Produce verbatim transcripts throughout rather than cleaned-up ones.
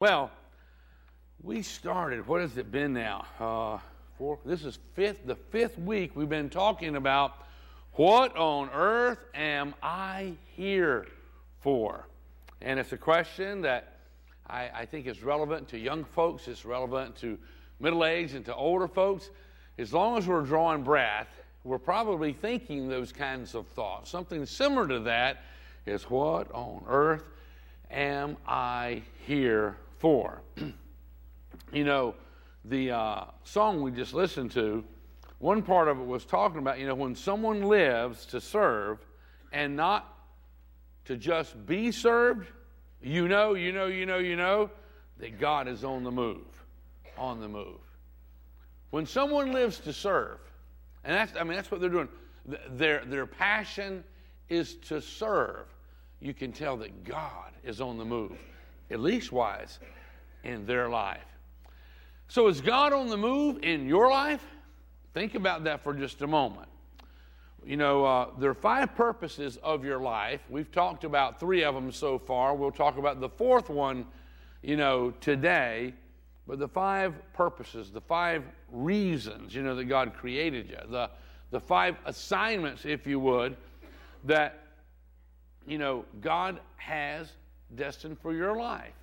Well, we started, what has it been now? Uh, four, this is fifth, the fifth week we've been talking about what on earth am I here for? And it's a question that I, I think is relevant to young folks, it's relevant to middle-aged and to older folks. As long as we're drawing breath, we're probably thinking those kinds of thoughts. Something similar to that is what on earth am I here for? You know, the uh, song we just listened to, one part of it was talking about, you know, when someone lives to serve and not to just be served, you know, you know, you know, you know, that God is on the move, on the move. When someone lives to serve, and that's, I mean, that's what they're doing. Their, their passion is to serve. You can tell that God is on the move, at least wise, in their life. So is God on the move in your life? Think about that for just a moment. You know, uh, there are five purposes of your life. We've talked about three of them so far. We'll talk about the fourth one, you know, today. But the five purposes, the five reasons, you know, that God created you, the, the five assignments, if you would, that, you know, God has destined for your life.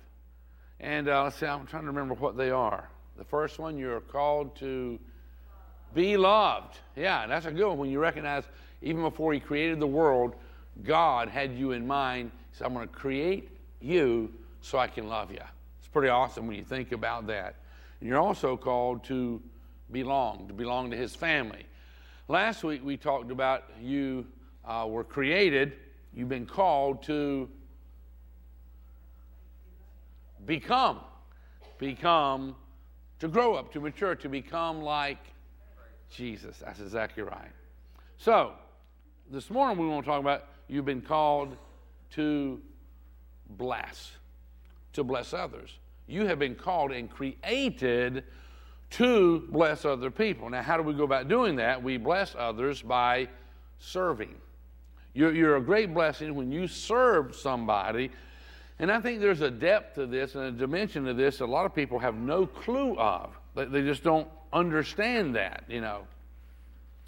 And uh, let's see, I'm trying to remember what they are. The first one, you're called to be loved. Yeah, that's a good one when you recognize even before he created the world, God had you in mind. He said, I'm going to create you so I can love you. It's pretty awesome when you think about that. And you're also called to belong, to belong to his family. Last week we talked about you uh, were created. You've been called to become, become, to grow up, to mature, to become like Jesus. That's exactly right. So, this morning we want to talk about you've been called to bless, to bless others. You have been called and created to bless other people. Now, how do we go about doing that? We bless others by serving. You're, you're a great blessing when you serve somebody. And I think there's a depth to this and a dimension to this that a lot of people have no clue of. They, they just don't understand that, you know.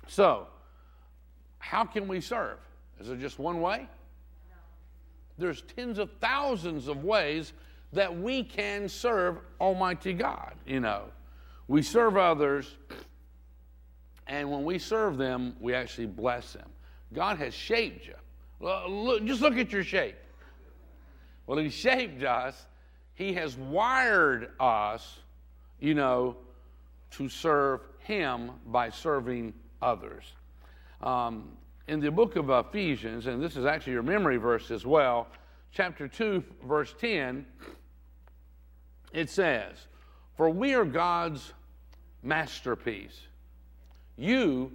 So, how can we serve? Is there just one way? No. There's tens of thousands of ways that we can serve Almighty God, you know. We serve others, and when we serve them, we actually bless them. God has shaped you. Look, just look at your shape. Well, he shaped us. He has wired us, you know, to serve him by serving others. Um, in the book of Ephesians, and this is actually your memory verse as well, chapter two, verse ten, it says, for we are God's masterpiece. You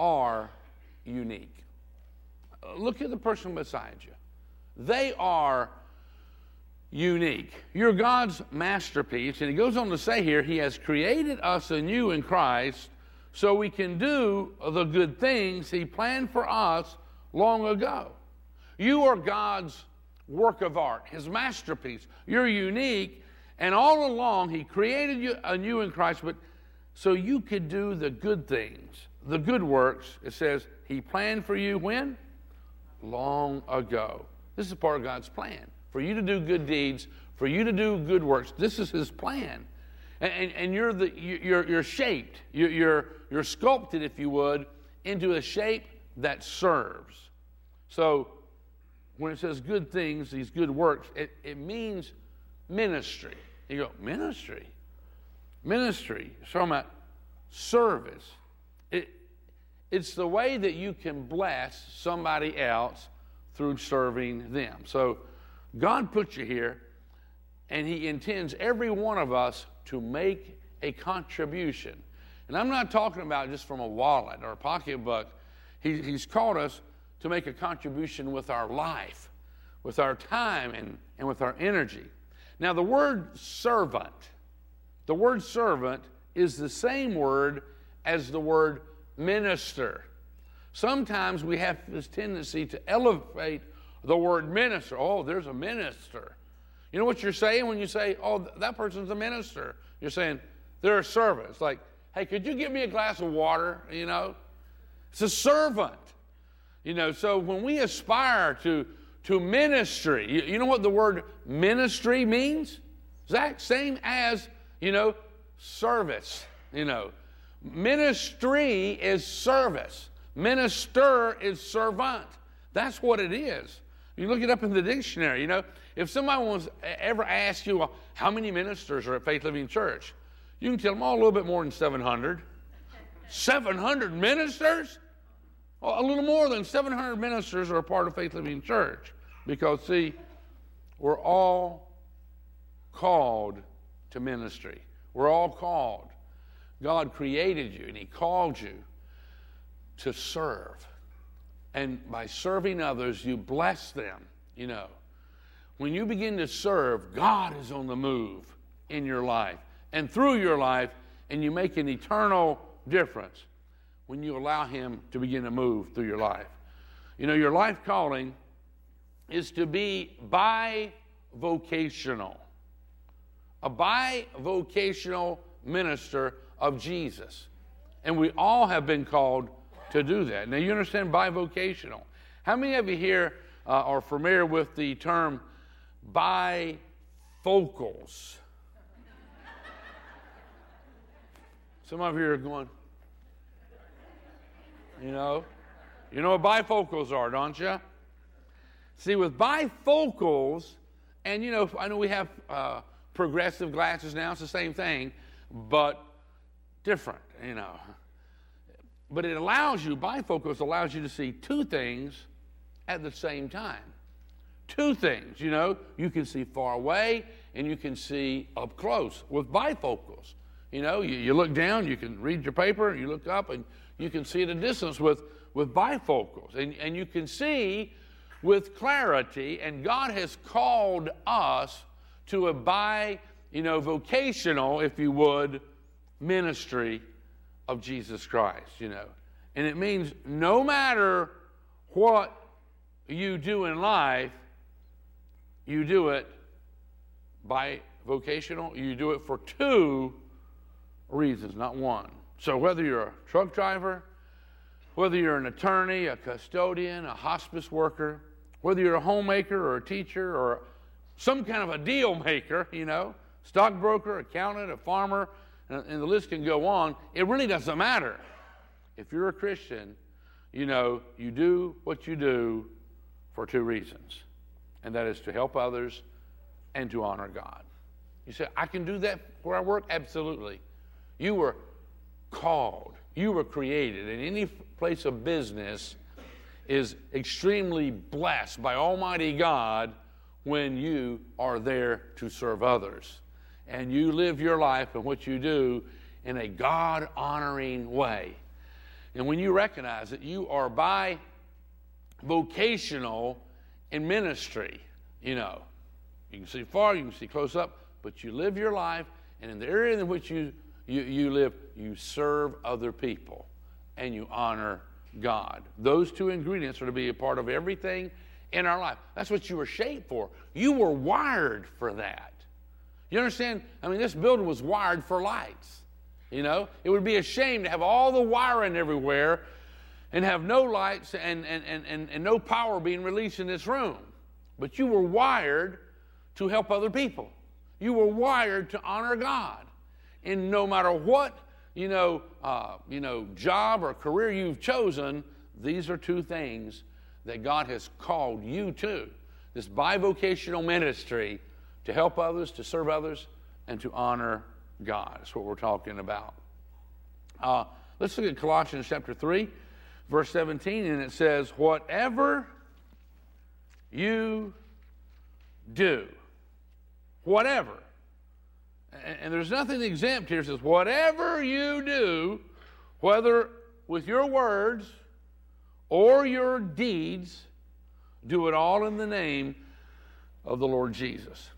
are unique. Look at the person beside you. They are unique. You're God's masterpiece. And he goes on to say here, he has created us anew in Christ so we can do the good things he planned for us long ago. You are God's work of art, his masterpiece. You're unique. And all along, he created you anew in Christ, but so you could do the good things, the good works. It says he planned for you when? Long ago. This is part of God's plan. For you to do good deeds, for you to do good works. This is his plan. And, and, and you're, the, you're, you're shaped, you're, you're, you're sculpted, if you would, into a shape that serves. So when it says good things, these good works, it, it means ministry. You go, ministry? Ministry. It's talking about service. It, it's the way that you can bless somebody else through serving them. So God put you here, and he intends every one of us to make a contribution. And I'm not talking about just from a wallet or a pocketbook. He, he's called us to make a contribution with our life, with our time, and, and with our energy. Now, the word servant, the word servant is the same word as the word minister. Sometimes we have this tendency to elevate the word minister. Oh, there's a minister. You know what you're saying when you say, oh, that person's a minister? You're saying, they're a servant. It's like, hey, could you give me a glass of water, you know? It's a servant. You know, so when we aspire to, to ministry, you, you know what the word ministry means? Exact same as, you know, service, you know. Ministry is service. Minister is servant. That's what it is. You look it up in the dictionary, you know. If somebody wants ever ask you, well, how many ministers are at Faith Living Church? You can tell them, oh, a little bit more than seven hundred. seven hundred ministers? Well, a little more than seven hundred ministers are a part of Faith Living Church. Because, see, we're all called to ministry. We're all called. God created you, and He called you to serve. And by serving others, you bless them, you know. When you begin to serve, God is on the move in your life and through your life, and you make an eternal difference when you allow Him to begin to move through your life. You know, your life calling is to be bivocational, a bivocational minister of Jesus. And we all have been called to do that. Now, you understand bivocational. How many of you here uh, are familiar with the term bifocals? Some of you are going, you know, you know what bifocals are, don't you? See, with bifocals, and you know, I know we have uh, progressive glasses now, it's the same thing, but different, you know. But it allows you, bifocals allows you to see two things at the same time. Two things, you know. You can see far away and you can see up close with bifocals. You know, you, you look down, you can read your paper, you look up, and you can see at a distance with, with bifocals. And, and you can see with clarity, and God has called us to a bi, you know, vocational, if you would, ministry of Jesus Christ, you know. And it means no matter what you do in life, you do it bivocational, you do it for two reasons, not one. So whether you're a truck driver, whether you're an attorney, a custodian, a hospice worker, whether you're a homemaker or a teacher or some kind of a deal maker, you know, stockbroker, accountant, a farmer, and, and the list can go on, it really doesn't matter. If you're a Christian, you know, you do what you do for two reasons, and that is to help others and to honor God. You say, I can do that where I work? Absolutely. You were called. You were created. And any place of business is extremely blessed by Almighty God when you are there to serve others. And you live your life and what you do in a God-honoring way. And when you recognize that you are by vocational in ministry, you know, you can see far, you can see close up, but you live your life, and in the area in which you You, you live, you serve other people, and you honor God. Those two ingredients are to be a part of everything in our life. That's what you were shaped for. You were wired for that. You understand? I mean, this building was wired for lights. You know? It would be a shame to have all the wiring everywhere and have no lights and, and, and, and, and no power being released in this room. But you were wired to help other people. You were wired to honor God. And no matter what, you know, uh, you know, job or career you've chosen, these are two things that God has called you to. This bivocational ministry to help others, to serve others, and to honor God. That's what we're talking about. Uh, let's look at Colossians chapter three, verse seventeen, and it says, whatever you do, whatever. And there's nothing exempt here. It says, whatever you do, whether with your words or your deeds, do it all in the name of the Lord Jesus.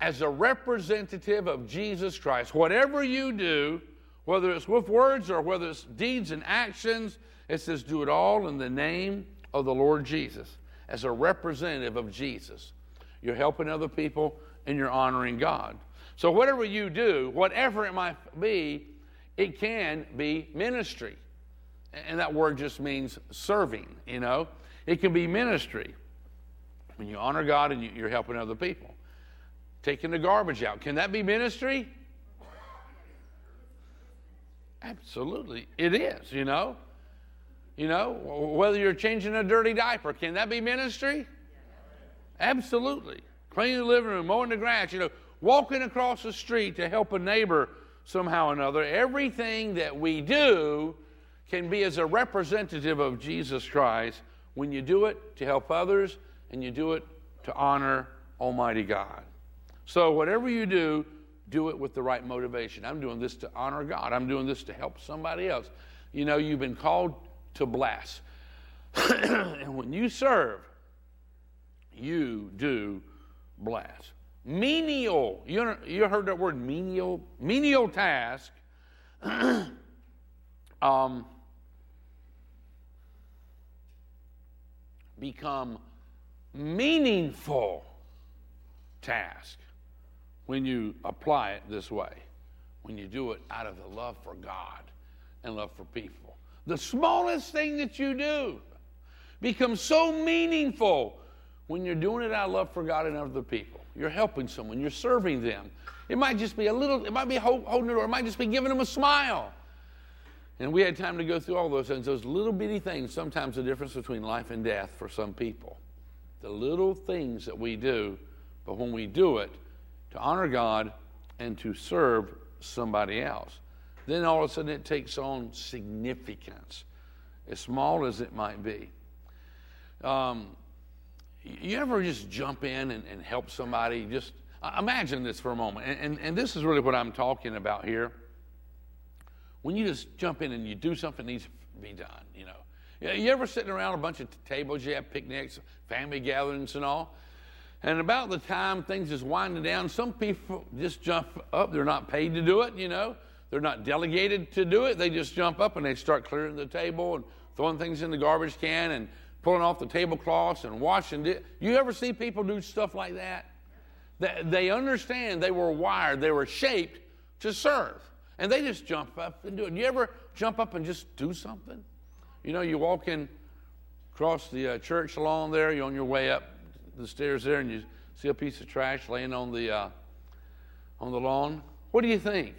As a representative of Jesus Christ, whatever you do, whether it's with words or whether it's deeds and actions, it says, do it all in the name of the Lord Jesus. As a representative of Jesus. You're helping other people and you're honoring God. So whatever you do, whatever it might be, it can be ministry. And that word just means serving, you know. It can be ministry. When you honor God and you're helping other people. Taking the garbage out. Can that be ministry? Absolutely. It is, you know. You know, whether you're changing a dirty diaper, can that be ministry? Absolutely. Cleaning the living room, mowing the grass, you know, walking across the street to help a neighbor somehow or another. Everything that we do can be as a representative of Jesus Christ when you do it to help others and you do it to honor Almighty God. So whatever you do, do it with the right motivation. I'm doing this to honor God. I'm doing this to help somebody else. You know, you've been called to bless. And when you serve, you do bless. Menial. You, you heard that word menial? Menial task. um, become meaningful task when you apply it this way, when you do it out of the love for God and love for people. The smallest thing that you do becomes so meaningful when you're doing it out of love for God and other people. You're helping someone. You're serving them. It might just be a little, it might be holding the door. It might just be giving them a smile. And we had time to go through all those things. Those little bitty things, sometimes the difference between life and death for some people. The little things that we do, but when we do it, to honor God and to serve somebody else. Then all of a sudden it takes on significance, as small as it might be. Um, you ever just jump in and, and help somebody? Just uh, imagine this for a moment, and, and, and this is really what I'm talking about here. When you just jump in and you do something that needs to be done, you know. You, you ever sitting around a bunch of tables, you have picnics, family gatherings and all? And about the time things is winding down, some people just jump up. They're not paid to do it, you know. They're not delegated to do it. They just jump up and they start clearing the table and throwing things in the garbage can and pulling off the tablecloths and washing it. You ever see people do stuff like that? They understand they were wired, they were shaped to serve. And they just jump up and do it. You ever jump up and just do something? You know, you walk in across the uh, church lawn there, you're on your way up the stairs there, and you see a piece of trash laying on the uh, on the lawn. What do you think?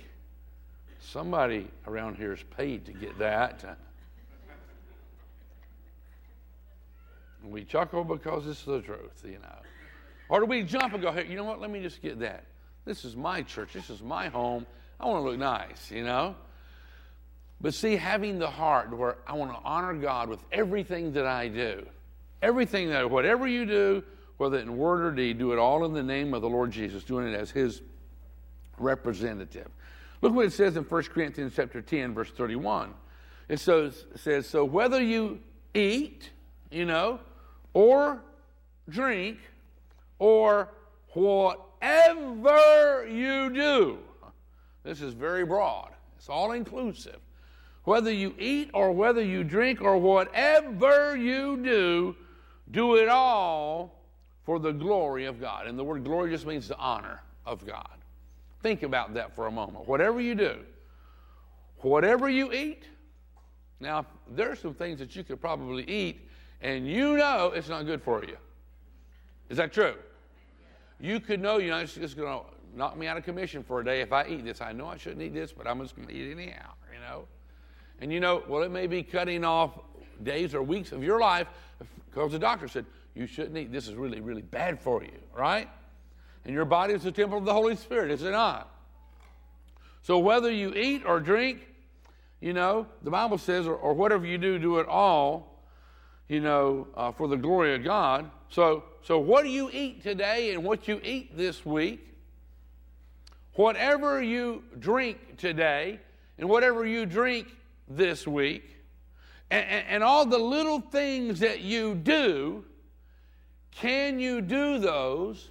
Somebody around here is paid to get that. And we chuckle because it's the truth, you know. Or do we jump and go, hey, you know what, let me just get that. This is my church. This is my home. I want to look nice, you know. But see, having the heart where I want to honor God with everything that I do, everything that, whatever you do, whether in word or deed, do it all in the name of the Lord Jesus, doing it as his representative. Look what it says in First Corinthians chapter ten, verse thirty-one. It says, it says, so whether you eat, you know, or drink, or whatever you do, this is very broad. It's all inclusive. Whether you eat or whether you drink or whatever you do, do it all for the glory of God. And the word glory just means the honor of God. Think about that for a moment. Whatever you do, whatever you eat. Now, there are some things that you could probably eat and you know it's not good for you. Is that true? You could know, you know, it's just going to knock me out of commission for a day if I eat this. I know I shouldn't eat this, but I'm just going to eat it anyhow, you know. And you know, well, it may be cutting off days or weeks of your life because the doctor said, you shouldn't eat. This is really, really bad for you, right? And your body is the temple of the Holy Spirit, is it not? So whether you eat or drink, you know, the Bible says, or, or whatever you do, do it all, you know, uh, for the glory of God. So, so what do you eat today and what you eat this week? Whatever you drink today and whatever you drink this week, and, and, and all the little things that you do, can you do those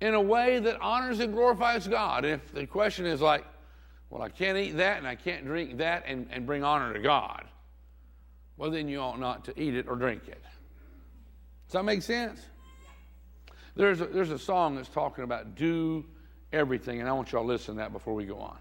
in a way that honors and glorifies God? And if the question is like, well, I can't eat that and I can't drink that and, and bring honor to God, well, then you ought not to eat it or drink it. Does that make sense? There's a, there's a song that's talking about do everything, and I want y'all to listen to that before we go on.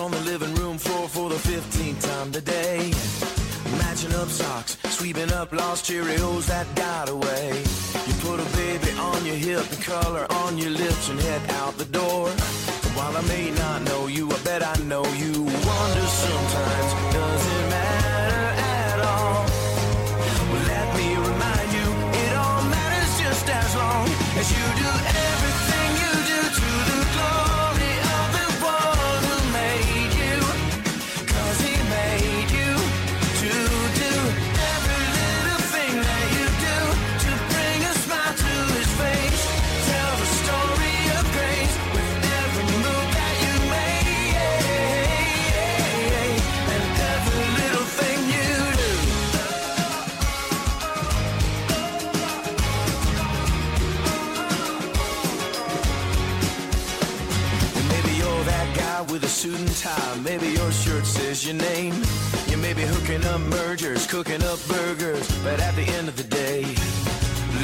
On the living room floor for the fifteenth time today, matching up socks, sweeping up lost Cheerios that died away. You put a baby on your hip and color on your lips and head out the door. And while I may not know you, I bet I know you. Wonder sometimes, does it matter at all? Well, let me remind you, it all matters just as long as you do everything you do to the glory. With a suit and tie, maybe your shirt says your name. You may be hooking up mergers, cooking up burgers, but at the end of the day,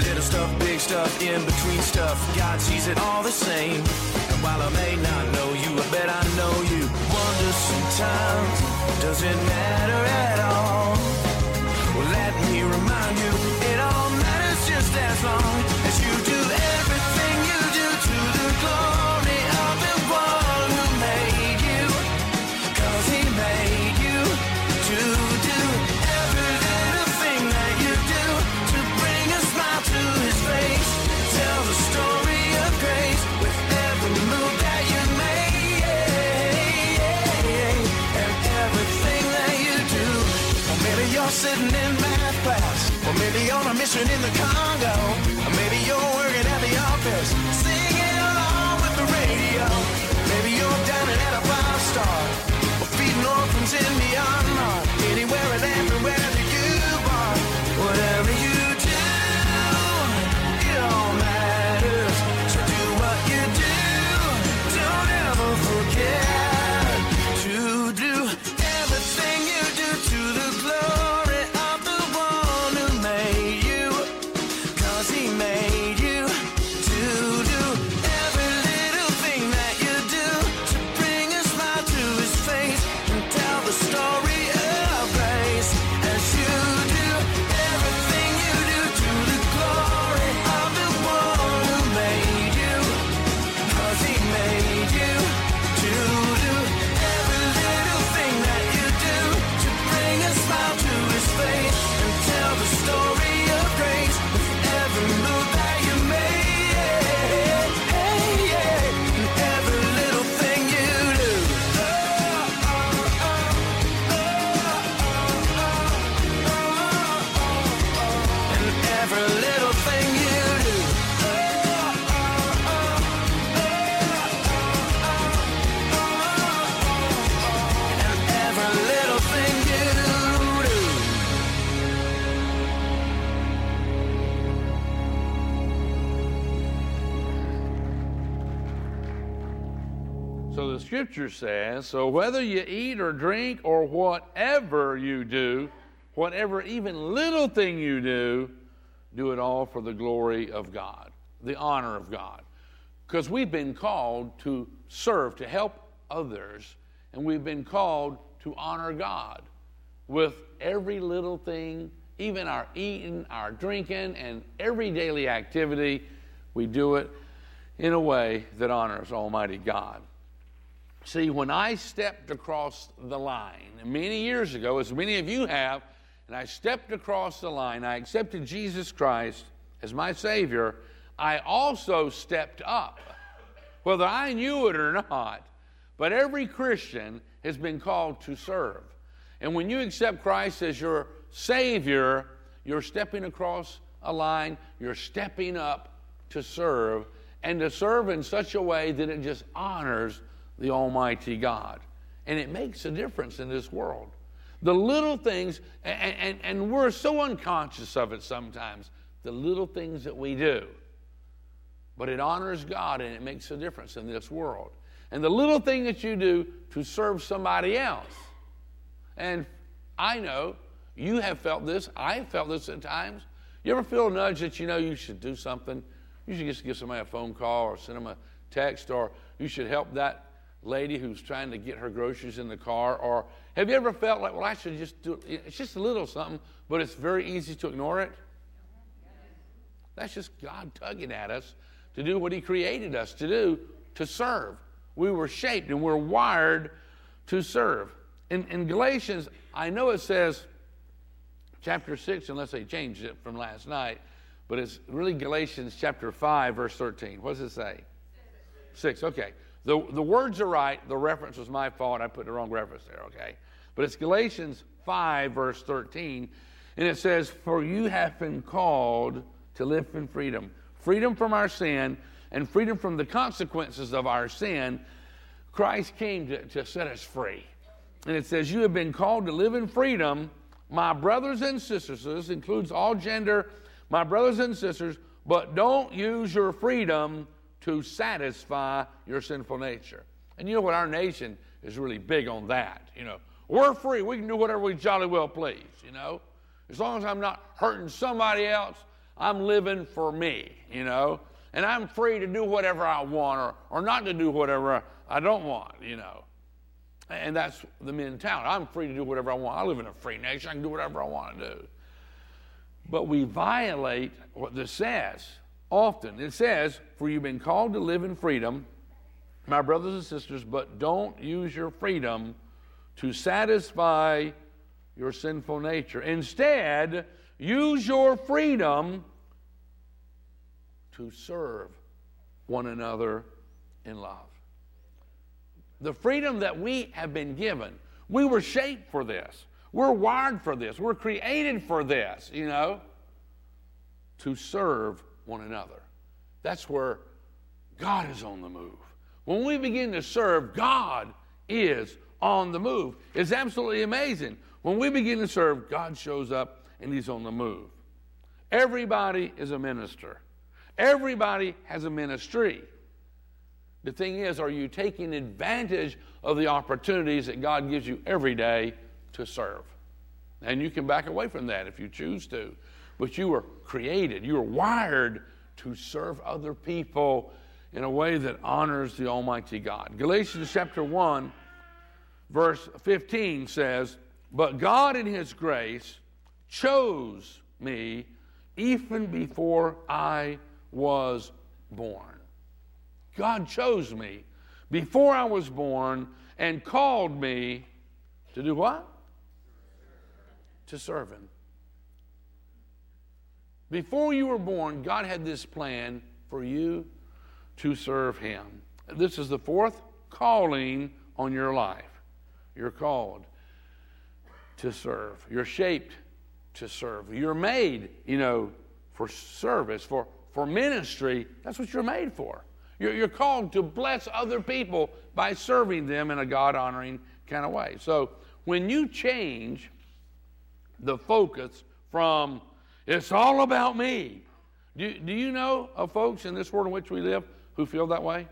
little stuff, big stuff, in between stuff, God sees it all the same. And while I may not know you, I bet I know you. Wonder sometimes, does it matter at all? Well, let me remind you, it all matters just as long as you do everything you do to the glory of the one who made. Sitting in math class, or maybe you're on a mission in the Congo, or maybe you're working at the office, singing along with the radio. Maybe you're dining at a five-star, or feeding orphans in Myanmar. Anywhere and everywhere that you are, whatever you do, it all matters. So do what you do, don't ever forget to do everything you do to the glory. Scripture says, so whether you eat or drink or whatever you do, whatever even little thing you do, do it all for the glory of God, the honor of God. Because we've been called to serve, to help others, and we've been called to honor God with every little thing, even our eating, our drinking, and every daily activity. We do it in a way that honors Almighty God. See, when I stepped across the line many years ago, as many of you have, and I stepped across the line, I accepted Jesus Christ as my Savior, I also stepped up, whether I knew it or not. But every Christian has been called to serve. And when you accept Christ as your Savior, you're stepping across a line, you're stepping up to serve and to serve in such a way that it just honors the Almighty God. And it makes a difference in this world. The little things, and, and, and we're so unconscious of it sometimes, the little things that we do. But it honors God and it makes a difference in this world. And the little thing that you do to serve somebody else. And I know you have felt this. I have felt this at times. You ever feel a nudge that you know you should do something? You should just give somebody a phone call or send them a text, or you should help that lady who's trying to get her groceries in the car. Or have you ever felt like, well, I should just do it? It's just a little something, but it's very easy to ignore it. That's just God tugging at us to do what he created us to do, to serve. We were shaped and we're wired to serve. In, in Galatians, I know it says chapter six, unless they changed it from last night, but it's really Galatians chapter five, verse thirteen. What does it say? Six, okay. The, the words are right. The reference was my fault. I put the wrong reference there, okay? But it's Galatians five, verse thirteen, and it says, "For you have been called to live in freedom." Freedom from our sin and freedom from the consequences of our sin. Christ came to, to set us free. And it says, "You have been called to live in freedom, my brothers and sisters." So this includes all gender, my brothers and sisters, "but don't use your freedom to satisfy your sinful nature." And you know what? Our nation is really big on that. You know, we're free. We can do whatever we jolly well please, you know. As long as I'm not hurting somebody else, I'm living for me, you know, and I'm free to do whatever I want or, or not to do whatever I don't want, you know. And that's the mentality. I'm free to do whatever I want. I live in a free nation. I can do whatever I want to do. But we violate what this says often. It says, "For you've been called to live in freedom, my brothers and sisters, but don't use your freedom to satisfy your sinful nature. Instead, use your freedom to serve one another in love." The freedom that we have been given, we were shaped for this. We're wired for this. We're created for this, you know, to serve one another. That's where God is on the move. When we begin to serve, God is on the move. It's absolutely amazing. When we begin to serve, God shows up and he's on the move. Everybody is a minister. Everybody has a ministry. The thing is, are you taking advantage of the opportunities that God gives you every day to serve? And you can back away from that if you choose to. But you were created, you were wired to serve other people in a way that honors the Almighty God. Galatians chapter one, verse fifteen says, "But God in his grace chose me even before I was born." God chose me before I was born and called me to do what? To serve him. Before you were born, God had this plan for you to serve him. This is the fourth calling on your life. You're called to serve. You're shaped to serve. You're made, you know, for service, for, for ministry. That's what you're made for. You're, you're called to bless other people by serving them in a God-honoring kind of way. So when you change the focus from "it's all about me," do, do you know of folks in this world in which we live who feel that way?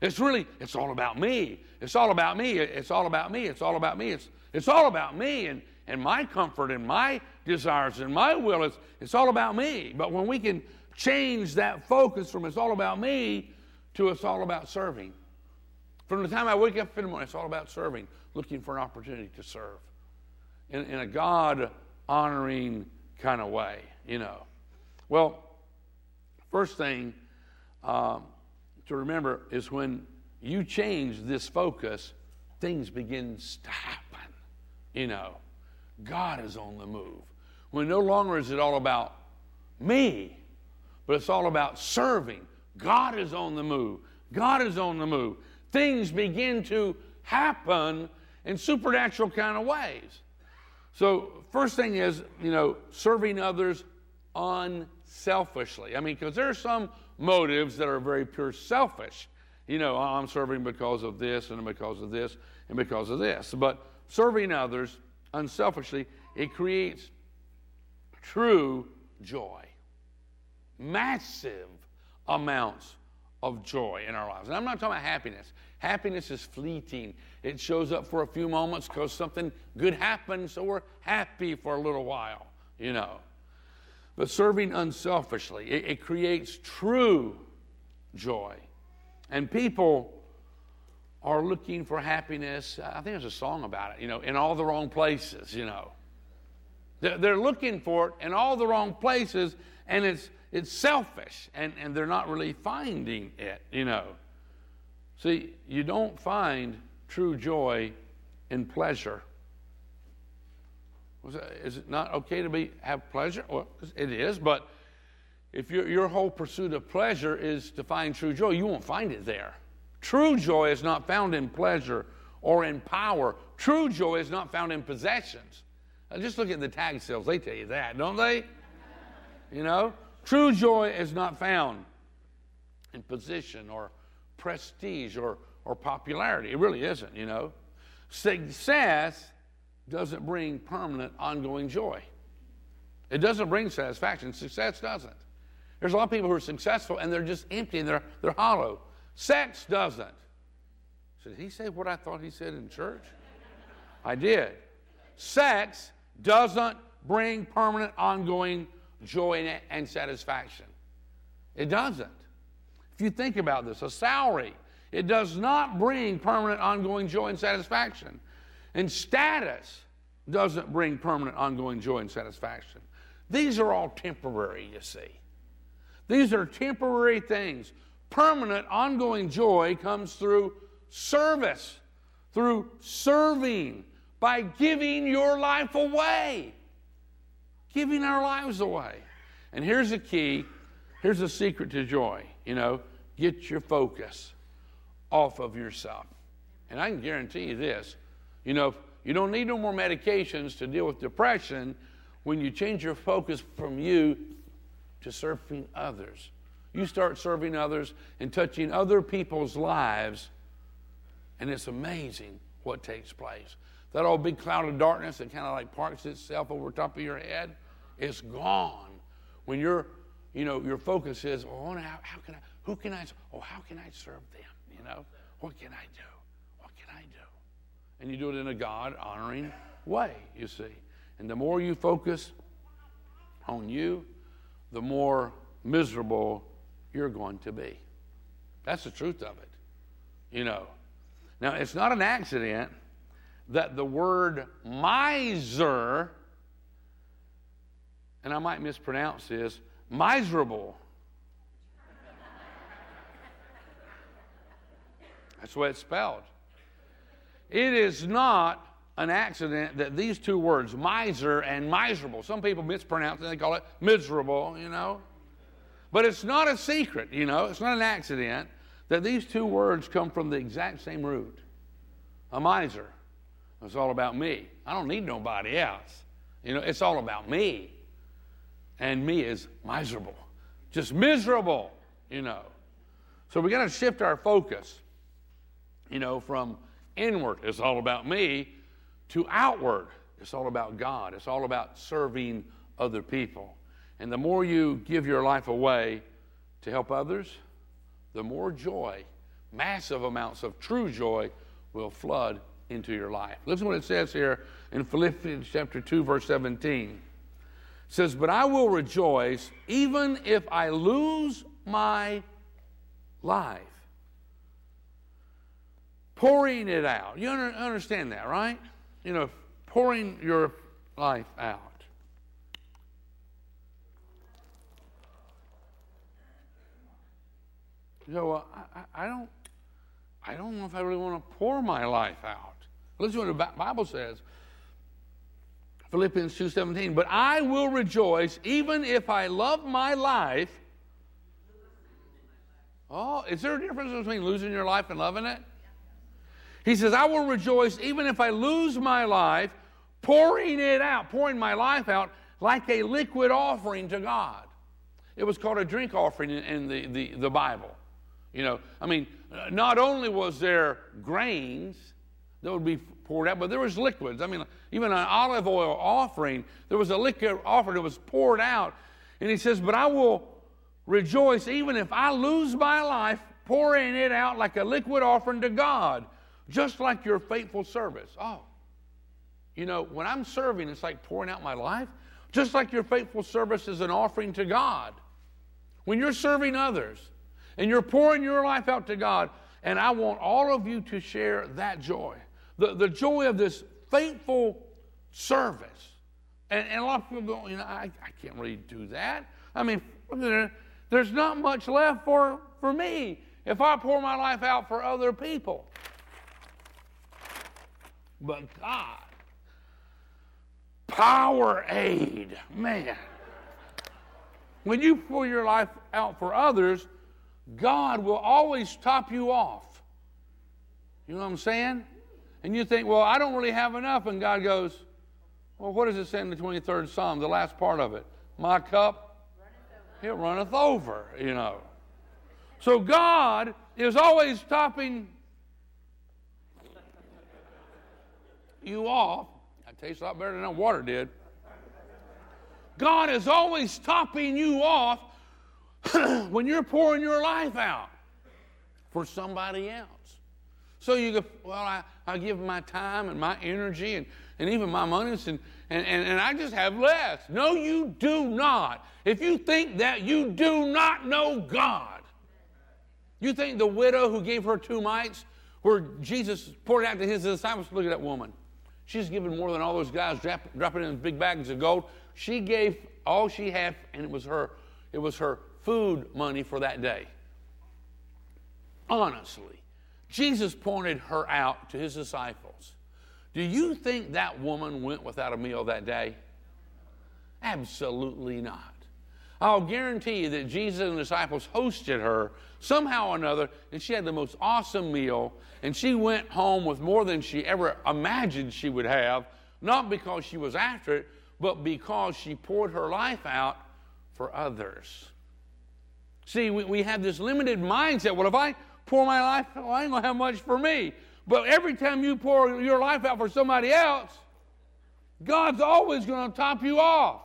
It's really, it's all about me. It's all about me. It's all about me. It's all about me. It's, it's all about me. And and my comfort and my desires and my will, it's, it's all about me. But when we can change that focus from "it's all about me" to "it's all about serving." From the time I wake up in the morning, it's all about serving, looking for an opportunity to serve in, in a God-honoring kind of way, you know. Well, first thing um, to remember is when you change this focus, things begin to happen, you know. God is on the move. When no longer is it all about me, but it's all about serving. God is on the move. God is on the move. Things begin to happen in supernatural kind of ways. So first thing is, you know, serving others unselfishly. I mean, because there's some motives that are very pure selfish. You know, I'm serving because of this and because of this and because of this. But serving others unselfishly, it creates true joy. Massive amounts of joy in our lives. And I'm not talking about happiness. Happiness is fleeting. It shows up for a few moments because something good happened, so we're happy for a little while, you know. But serving unselfishly, it, it creates true joy. And people are looking for happiness. I think there's a song about it, you know, in all the wrong places, you know. They're, they're looking for it in all the wrong places, and it's it's selfish, and, and they're not really finding it, you know. See, you don't find true joy in pleasure. Is it not okay to be have pleasure? Well, it is, but if your your whole pursuit of pleasure is to find true joy, you won't find it there. True joy is not found in pleasure or in power. True joy is not found in possessions. Now just look at the tag sales. They tell you that, don't they? You know? True joy is not found in position or prestige or, or popularity. It really isn't, you know. Success doesn't bring permanent, ongoing joy. It doesn't bring satisfaction. Success doesn't. There's a lot of people who are successful and they're just empty and they're, they're hollow. Sex doesn't. So did he say what I thought he said in church? I did. Sex doesn't bring permanent, ongoing joy and satisfaction. It doesn't. If you think about this, a salary, it does not bring permanent, ongoing joy and satisfaction. And status doesn't bring permanent, ongoing joy and satisfaction. These are all temporary, you see. These are temporary things. Permanent, ongoing joy comes through service, through serving, by giving your life away, giving our lives away. And here's the key. Here's the secret to joy, you know. Get your focus off of yourself. And I can guarantee you this. You know, you don't need no more medications to deal with depression when you change your focus from you to serving others. You start serving others and touching other people's lives, and it's amazing what takes place. That old big cloud of darkness that kind of like parks itself over top of your head, it's gone. When you're, you know, your focus is, oh, how, how can I, who can I, oh, how can I serve them, you know? What can I do? What can I do? And you do it in a God-honoring way, you see. And the more you focus on you, the more miserable you're going to be. That's the truth of it, you know. Now, it's not an accident that the word miser, and I might mispronounce this, miserable. That's the way it's spelled. It is not an accident that these two words, miser and miserable, some people mispronounce it, they call it miserable, you know. But it's not a secret, you know. It's not an accident that these two words come from the exact same root. A miser. It's all about me. I don't need nobody else. You know, it's all about me. And me is miserable. Just miserable, you know. So we got to shift our focus, you know, from inward, it's all about me, to outward, it's all about God. It's all about serving other people. And the more you give your life away to help others, the more joy, massive amounts of true joy, will flood into your life. Listen to what it says here in Philippians chapter two, verse seventeen. It says, but I will rejoice even if I lose my life. Pouring it out. You understand that, right? You know, pouring your life out. So uh, I, I don't, I don't know if I really want to pour my life out. Listen to what the Bible says, Philippians two seventeen. But I will rejoice even if I love my life. Oh, is there a difference between losing your life and loving it? He says, I will rejoice even if I lose my life, pouring it out, pouring my life out like a liquid offering to God. It was called a drink offering in, in the, the, the Bible. You know, I mean, not only was there grains that would be poured out, but there was liquids. I mean, even an olive oil offering, there was a liquid offering that was poured out. And he says, but I will rejoice even if I lose my life, pouring it out like a liquid offering to God, just like your faithful service. Oh, you know, when I'm serving, it's like pouring out my life, just like your faithful service is an offering to God. When you're serving others, and you're pouring your life out to God, and I want all of you to share that joy, the, the joy of this faithful service. And, and a lot of people go, you know, I, I can't really do that. I mean, there, there's not much left for, for me if I pour my life out for other people. But God, Powerade, man. When you pour your life out for others, God will always top you off. You know what I'm saying? And you think, well, I don't really have enough. And God goes, well, what does it say in the twenty-third Psalm, the last part of it? My cup, it runneth over, you know. So God is always topping you off. That tastes a lot better than water did. God is always topping you off when you're pouring your life out for somebody else. So you go, well, I, I give my time and my energy and, and even my money, and, and, and, and I just have less. No, you do not. If you think that, you do not know God. You think the widow who gave her two mites, where Jesus poured out to his disciples, look at that woman. She's given more than all those guys drop, dropping in big bags of gold. She gave all she had, and it was her, it was her food money for that day. Honestly, Jesus pointed her out to his disciples. Do you think that woman went without a meal that day? Absolutely not. I'll guarantee you that Jesus and the disciples hosted her somehow or another, and she had the most awesome meal, and she went home with more than she ever imagined she would have, not because she was after it, but because she poured her life out for others. See, we, we have this limited mindset. Well, if I pour my life out, well, I ain't going to have much for me. But every time you pour your life out for somebody else, God's always going to top you off.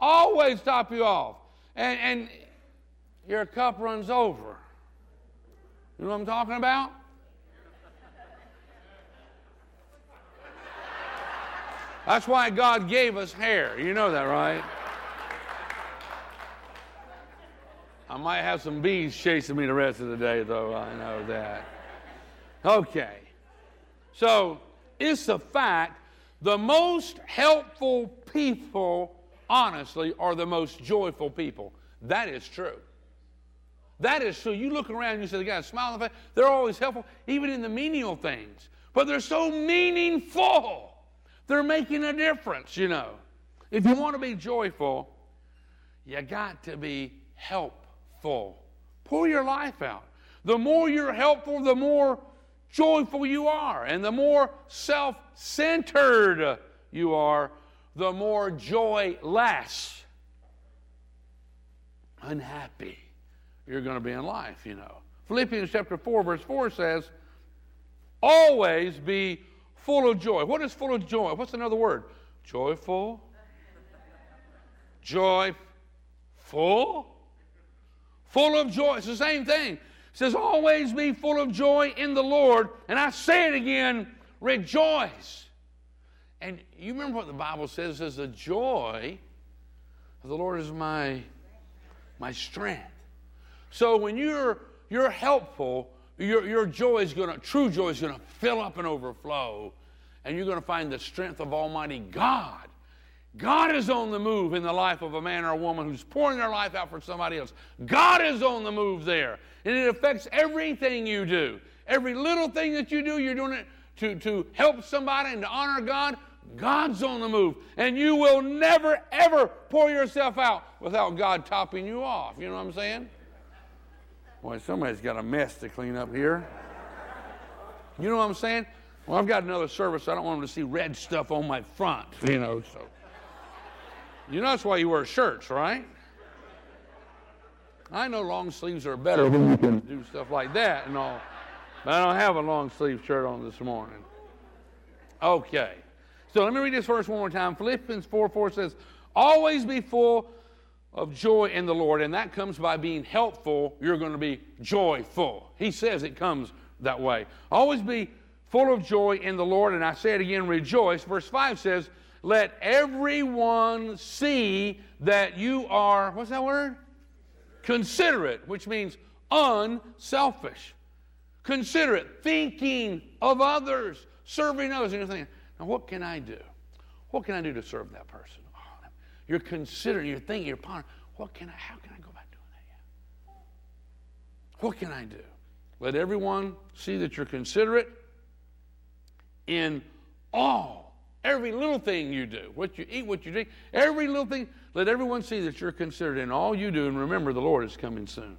Always top you off. And, and your cup runs over. You know what I'm talking about? That's why God gave us hair. You know that, right? I might have some bees chasing me the rest of the day, though. I know that. Okay. So it's a fact. The most helpful people, honestly, are the most joyful people. That is true. That is true. You look around and you say, the guy smiling, the face. They're always helpful, even in the menial things. But they're so meaningful. They're making a difference, you know. If you want to be joyful, you got to be helpful. Pour your life out. The more you're helpful, the more joyful you are. And the more self-centered you are, the more joyless, unhappy you're going to be in life, you know. Philippians chapter four, verse four says, always be full of joy. What is full of joy? What's another word? Joyful. Joyful. Full of joy. It's the same thing. It says, always be full of joy in the Lord. And I say it again, rejoice. And you remember what the Bible says? It says, the joy of the Lord is my, my strength. So when you're, you're helpful, Your, your joy is going to, true joy is going to fill up and overflow. And you're going to find the strength of Almighty God. God is on the move in the life of a man or a woman who's pouring their life out for somebody else. God is on the move there. And it affects everything you do. Every little thing that you do, you're doing it to, to help somebody and to honor God. God's on the move. And you will never, ever pour yourself out without God topping you off. You know what I'm saying? Boy, somebody's got a mess to clean up here. You know what I'm saying? Well, I've got another service. So I don't want them to see red stuff on my front, you know. So, you know that's why you wear shirts, right? I know long sleeves are better when you can do stuff like that and all, but I don't have a long sleeve shirt on this morning. Okay. So let me read this verse one more time. Philippians four four says, always be full of joy in the Lord, and that comes by being helpful. You're going to be joyful. He says it comes that way. Always be full of joy in the Lord, and I say it again, rejoice. Verse five says, let everyone see that you are, what's that word? Considerate, which means unselfish. Considerate, thinking of others, serving others. And you're thinking, now what can I do? What can I do to serve that person? Oh, you're considering, you're thinking, you're pondering, what can I, how can I go about doing that? What can I do? Let everyone see that you're considerate in all, every little thing you do, what you eat, what you drink, every little thing. Let everyone see that you're considerate in all you do, and remember the Lord is coming soon.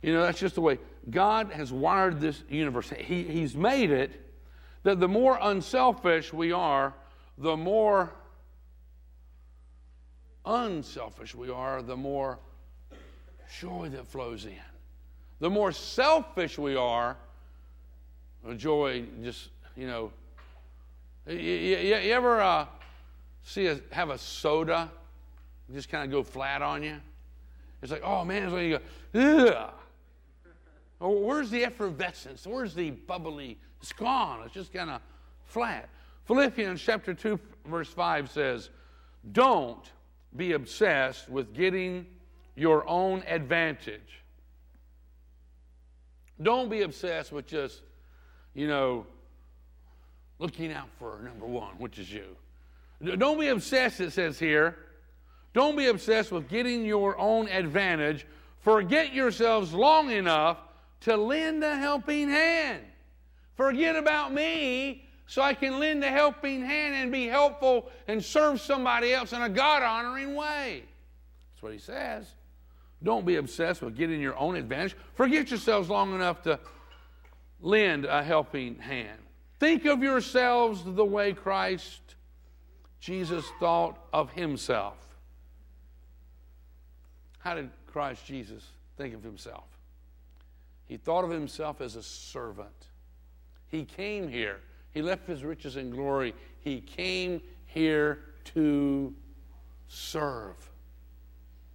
You know, that's just the way God has wired this universe. He, he's made it that the more unselfish we are, the more unselfish we are, the more joy that flows in. The more selfish we are, the joy just, you know. You, you, you ever uh, see a, have a soda just kind of go flat on you? It's like, oh man, it's like you go, ugh. Oh, where's the effervescence? Where's the bubbly? It's gone. It's just kind of flat. Philippians chapter two, verse five says, don't be obsessed with getting your own advantage. Don't be obsessed with just, you know, looking out for number one, which is you. Don't be obsessed, it says here. Don't be obsessed with getting your own advantage. Forget yourselves long enough to lend a helping hand. Forget about me so I can lend a helping hand and be helpful and serve somebody else in a God-honoring way. That's what he says. Don't be obsessed with getting your own advantage. Forget yourselves long enough to lend a helping hand. Think of yourselves the way Christ Jesus thought of himself. How did Christ Jesus think of himself? He thought of himself as a servant. He came here. He left his riches and glory. He came here to serve.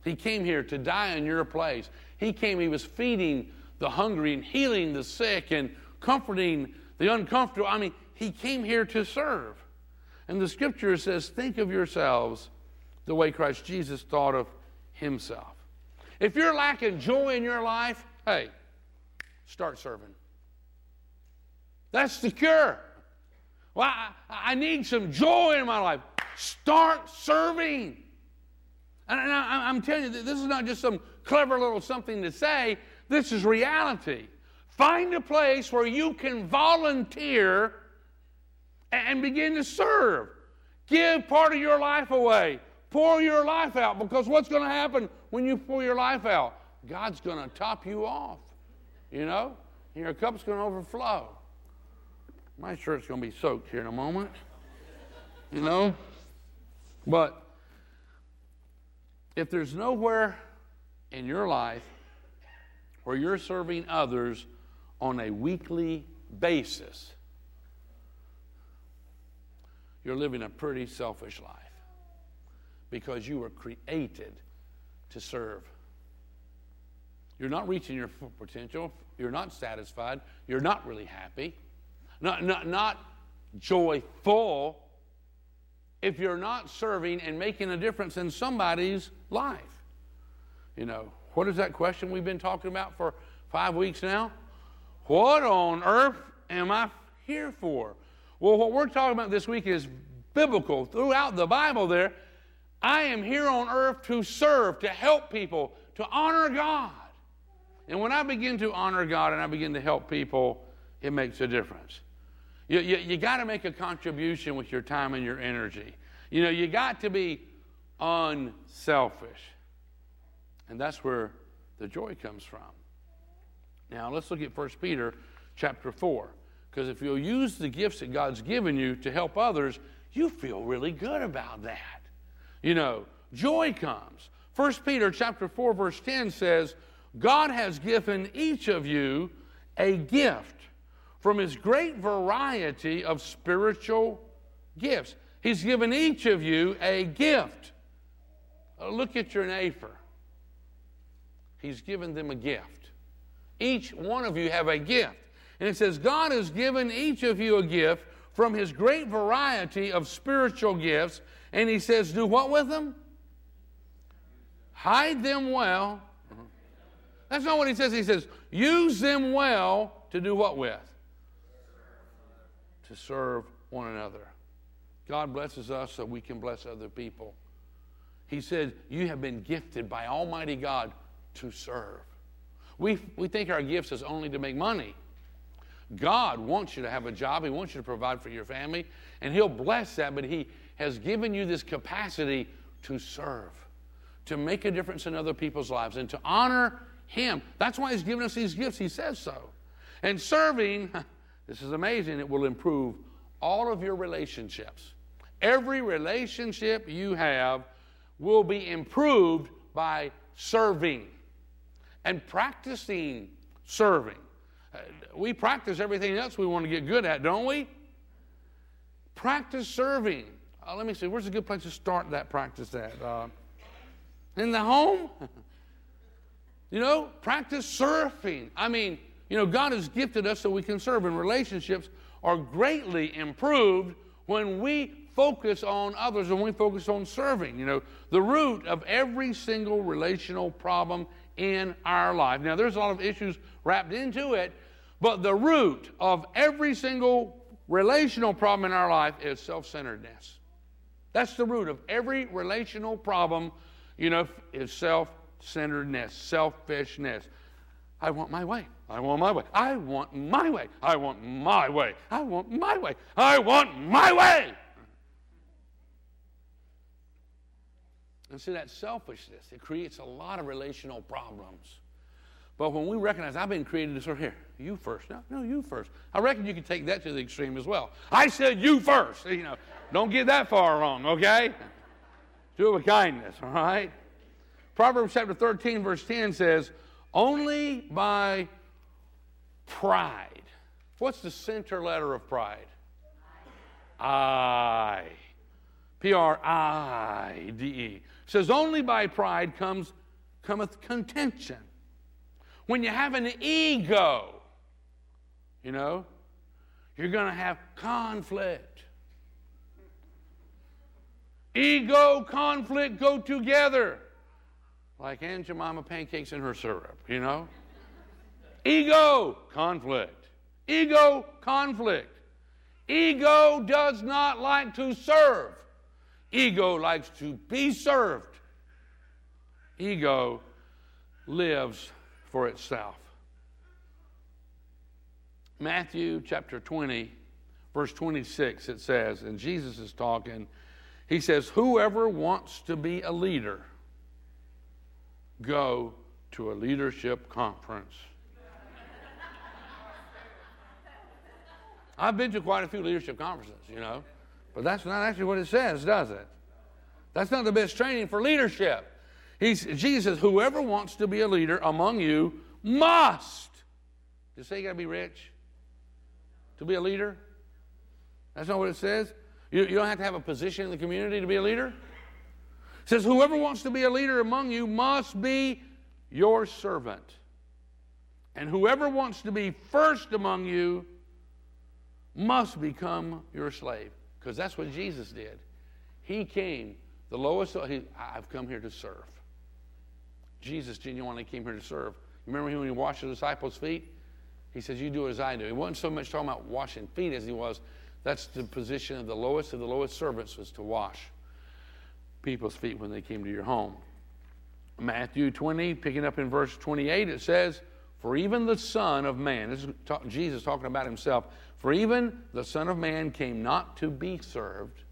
He came here to die in your place. He came, he was feeding the hungry and healing the sick and comforting the uncomfortable. I mean, he came here to serve. And the scripture says, think of yourselves the way Christ Jesus thought of himself. If you're lacking joy in your life, hey, start serving. That's the cure. Well, I, I need some joy in my life. Start serving. And I, I'm telling you, this is not just some clever little something to say. This is reality. Find a place where you can volunteer and begin to serve. Give part of your life away. Pour your life out, because what's going to happen when you pour your life out? God's going to top you off, you know? And your cup's going to overflow. My shirt's going to be soaked here in a moment, you know? But if there's nowhere in your life where you're serving others on a weekly basis, you're living a pretty selfish life. Because you were created to serve. You're not reaching your full potential. You're not satisfied. You're not really happy. Not, not, not joyful if you're not serving and making a difference in somebody's life. You know, what is that question we've been talking about for five weeks now? What on earth am I here for? Well, what we're talking about this week is biblical. Throughout the Bible there, I am here on earth to serve, to help people, to honor God. And when I begin to honor God and I begin to help people, it makes a difference. You, you, you got to make a contribution with your time and your energy. You know, you got to be unselfish. And that's where the joy comes from. Now, let's look at First Peter chapter four. Because if you'll use the gifts that God's given you to help others, you feel really good about that. You know, joy comes. First Peter chapter four, verse ten says, God has given each of you a gift from his great variety of spiritual gifts. He's given each of you a gift. Look at your neighbor. He's given them a gift. Each one of you have a gift. And it says, God has given each of you a gift from his great variety of spiritual gifts. And he says, do what with them? Hide them well. That's not what he says. He says, use them well to do what with? To serve one another. God blesses us so we can bless other people. He said, you have been gifted by Almighty God to serve. We, we think our gifts is only to make money. God wants you to have a job. He wants you to provide for your family, and he'll bless that, but he has given you this capacity to serve, to make a difference in other people's lives, and to honor him. That's why he's given us these gifts. He says so. And serving, this is amazing, it will improve all of your relationships. Every relationship you have will be improved by serving and practicing serving. We practice everything else we want to get good at, don't we? Practice serving. Uh, let me see, where's a good place to start that practice at? Uh, in the home? You know, practice serving. I mean, you know, God has gifted us so we can serve, and relationships are greatly improved when we focus on others and we focus on serving. You know, the root of every single relational problem in our life. Now, there's a lot of issues wrapped into it, but the root of every single relational problem in our life is self-centeredness. That's the root of every relational problem, you know, is self-centeredness, selfishness. I want my way. I want my way. I want my way. I want my way. I want my way. I want my way. And see, that selfishness, it creates a lot of relational problems. But when we recognize, I've been created to serve, here, you first. No, no, you first. I reckon you can take that to the extreme as well. I said you first. You know, don't get that far wrong, okay? Do it with kindness, all right? Proverbs chapter thirteen, verse ten says, only by pride. What's the center letter of pride? I. P R I D E. Says, only by pride comes cometh contention. When you have an ego, you know, you're going to have conflict. Ego, conflict go together. Like Aunt Jemima pancakes and her syrup, you know. Ego, conflict. Ego, conflict. Ego does not like to serve. Ego likes to be served. Ego lives for itself. Matthew chapter twenty, verse twenty-six, it says, and Jesus is talking, he says, whoever wants to be a leader, go to a leadership conference. I've been to quite a few leadership conferences, you know, but that's not actually what it says, does it? That's not the best training for leadership. He's, Jesus, whoever wants to be a leader among you must. Did it say you got to be rich to be a leader? That's not what it says. You, you don't have to have a position in the community to be a leader. It says, whoever wants to be a leader among you must be your servant. And whoever wants to be first among you must become your slave. Because that's what Jesus did. He came, the lowest, he, I've come here to serve. Jesus genuinely came here to serve. You remember when he washed the disciples' feet? He says, you do as I do. He wasn't so much talking about washing feet as he was, that's the position of the lowest of the lowest servants, was to wash people's feet when they came to your home. Matthew twenty, picking up in verse twenty-eight, it says, for even the Son of Man, this is talk, Jesus talking about himself, for even the Son of Man came not to be served,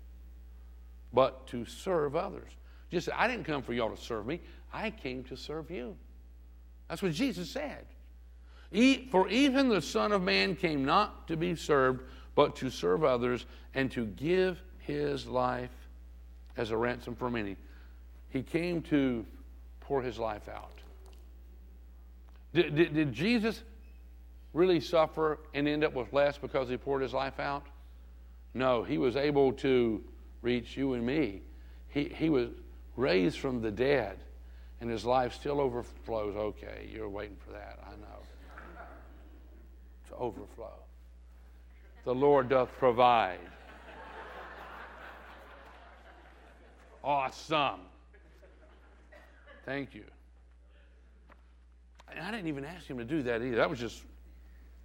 but to serve others. Just, I didn't come for y'all to serve me. I came to serve you. That's what Jesus said. E, for even the Son of Man came not to be served, but to serve others and to give his life as a ransom for many. He came to pour his life out? Did, did, did Jesus really suffer and end up with less because he poured his life out? No, he was able to reach you and me. He, he was raised from the dead, and his life still overflows. Okay, you're waiting for that, I know. To overflow. The Lord doth provide. Awesome. Thank you. And I didn't even ask him to do that either. That was just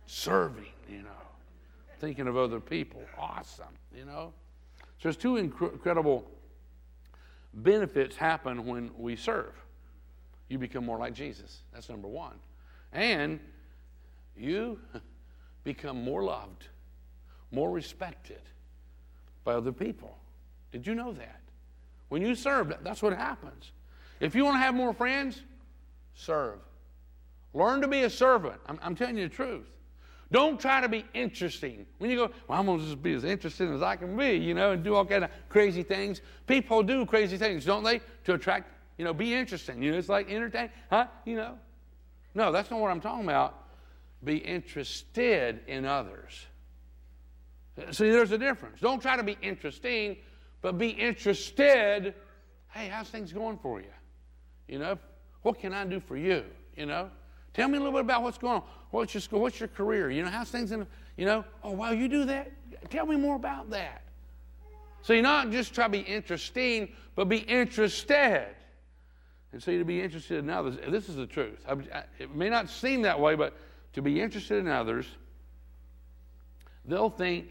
serving, you know, thinking of other people. Awesome, you know. So there's two inc- incredible benefits happen when we serve. You become more like Jesus. That's number one. And you become more loved, more respected by other people. Did you know that? When you serve, that's what happens. If you want to have more friends, serve. Learn to be a servant. I'm, I'm telling you the truth. Don't try to be interesting. When you go, well, I'm going to just be as interesting as I can be, you know, and do all kind of crazy things. People do crazy things, don't they? To attract, you know, be interesting. You know, it's like entertain, huh? You know. No, that's not what I'm talking about. Be interested in others. See, there's a difference. Don't try to be interesting, but be interested. Hey, how's things going for you? You know, what can I do for you? You know, tell me a little bit about what's going on. What's your school? What's your career? You know, how's things in, you know, oh, wow, you do that? Tell me more about that. So you're not just try to be interesting, but be interested. And so you to be interested in others. This is the truth. I, I, it may not seem that way, but to be interested in others, they'll think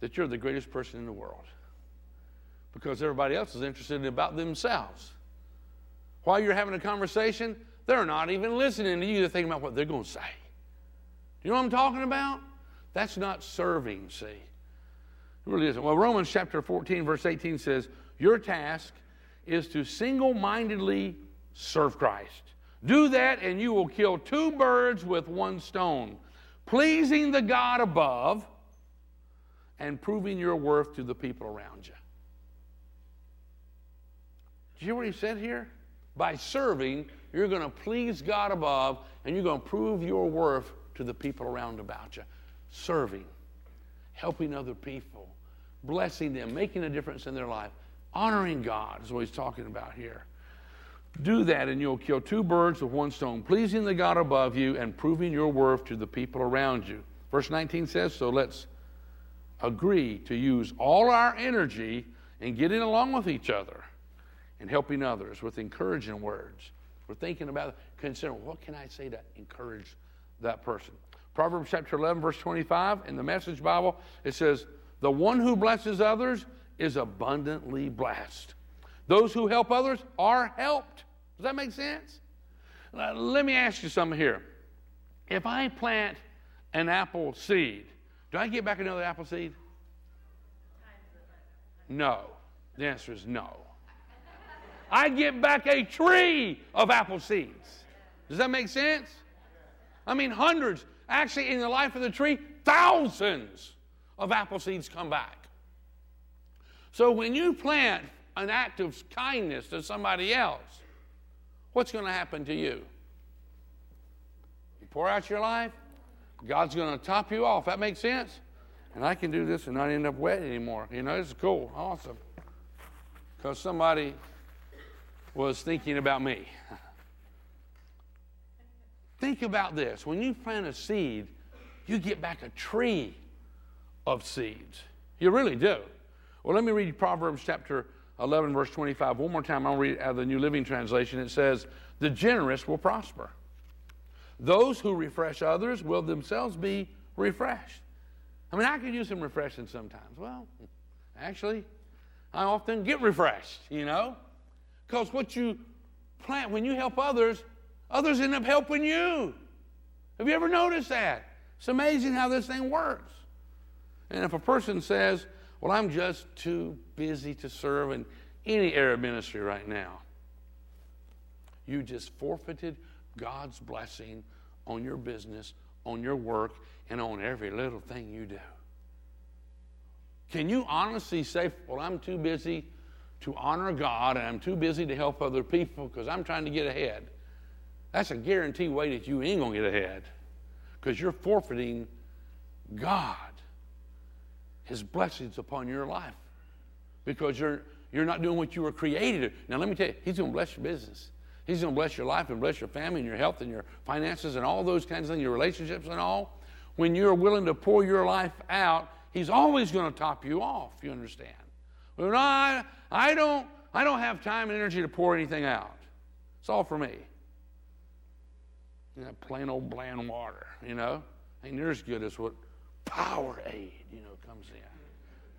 that you're the greatest person in the world because everybody else is interested in about themselves. While you're having a conversation, they're not even listening to you. They're thinking about what they're going to say. You know what I'm talking about? That's not serving, see. It really isn't. Well, Romans chapter fourteen, verse eighteen says, your task is to single-mindedly serve Christ. Do that and you will kill two birds with one stone, pleasing the God above and proving your worth to the people around you. Do you hear what he said here? By serving, you're going to please God above and you're going to prove your worth to the people around about you. Serving, helping other people, blessing them, making a difference in their life, honoring God is what he's talking about here. Do that and you'll kill two birds with one stone, pleasing the God above you and proving your worth to the people around you. Verse nineteen says, so let's agree to use all our energy in getting along with each other and helping others with encouraging words. We're thinking about, considering, what can I say to encourage that person? Proverbs chapter eleven, verse twenty-five, in the Message Bible, it says, the one who blesses others is abundantly blessed. Those who help others are helped. Does that make sense? Let me ask you something here. If I plant an apple seed, do I get back another apple seed? No. The answer is no. I get back a tree of apple seeds. Does that make sense? I mean, hundreds. Actually, in the life of the tree, thousands of apple seeds come back. So when you plant an act of kindness to somebody else, what's going to happen to you? You pour out your life, God's going to top you off. That makes sense? And I can do this and not end up wet anymore. You know, this is cool, awesome. Because somebody was thinking about me. Think about this. When you plant a seed, you get back a tree of seeds. You really do. Well, let me read Proverbs chapter eleven, verse twenty-five. One more time, I'll read it out of the New Living Translation. It says, the generous will prosper. Those who refresh others will themselves be refreshed. I mean, I could use some refreshing sometimes. Well, actually, I often get refreshed, you know, because what you plant, when you help others, others end up helping you. Have you ever noticed that? It's amazing how this thing works. And if a person says, well, I'm just too busy to serve in any area of ministry right now, you just forfeited God's blessing on your business, on your work, and on every little thing you do. Can you honestly say, well, I'm too busy to honor God, and I'm too busy to help other people because I'm trying to get ahead, that's a guaranteed way that you ain't going to get ahead, because you're forfeiting God, His blessings upon your life, because you're you're not doing what you were created to. Now, let me tell you, He's going to bless your business. He's going to bless your life and bless your family and your health and your finances and all those kinds of things, your relationships and all. When you're willing to pour your life out, He's always going to top you off, you understand. Well, no, I, I, don't, I don't have time and energy to pour anything out. It's all for me. You know, plain old bland water, you know. Ain't near as good as what Powerade, you know, comes in.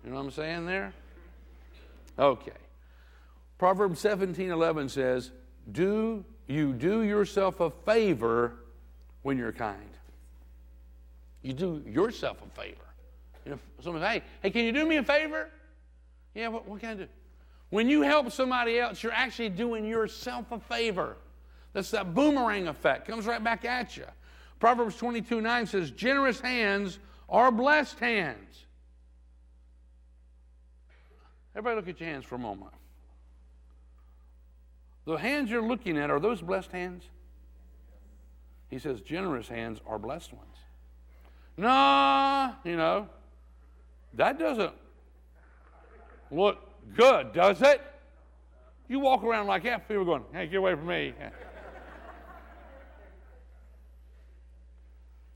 You know what I'm saying there? Okay. Proverbs seventeen eleven says, Do you do yourself a favor when you're kind? You do yourself a favor. You know, someone says, hey, hey, can you do me a favor? Yeah, what, what can I do? When you help somebody else, you're actually doing yourself a favor. That's that boomerang effect. Comes right back at you. Proverbs twenty-two nine says, generous hands are blessed hands. Everybody look at your hands for a moment. The hands you're looking at, are those blessed hands? He says, generous hands are blessed ones. Nah, you know, that doesn't look good, does it? You walk around like that, people are going, hey, get away from me.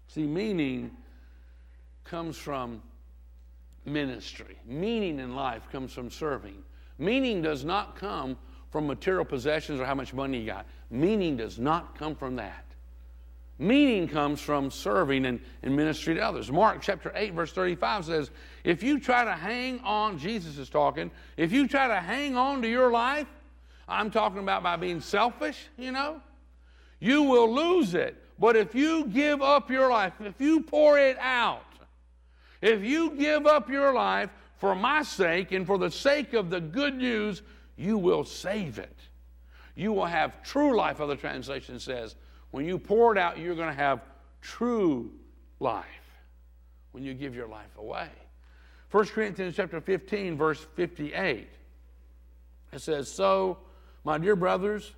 See, meaning comes from ministry. Meaning in life comes from serving. Meaning does not come from material possessions or how much money you got. Meaning does not come from that. Meaning comes from serving and, and ministry to others. Mark chapter eight, verse thirty-five says, if you try to hang on, Jesus is talking, if you try to hang on to your life, I'm talking about by being selfish, you know, you will lose it. But if you give up your life, if you pour it out, if you give up your life for my sake and for the sake of the good news, you will save it. You will have true life, other translation says. When you pour it out, you're going to have true life when you give your life away. First Corinthians chapter fifteen, verse fifty-eight. It says, so, my dear brothers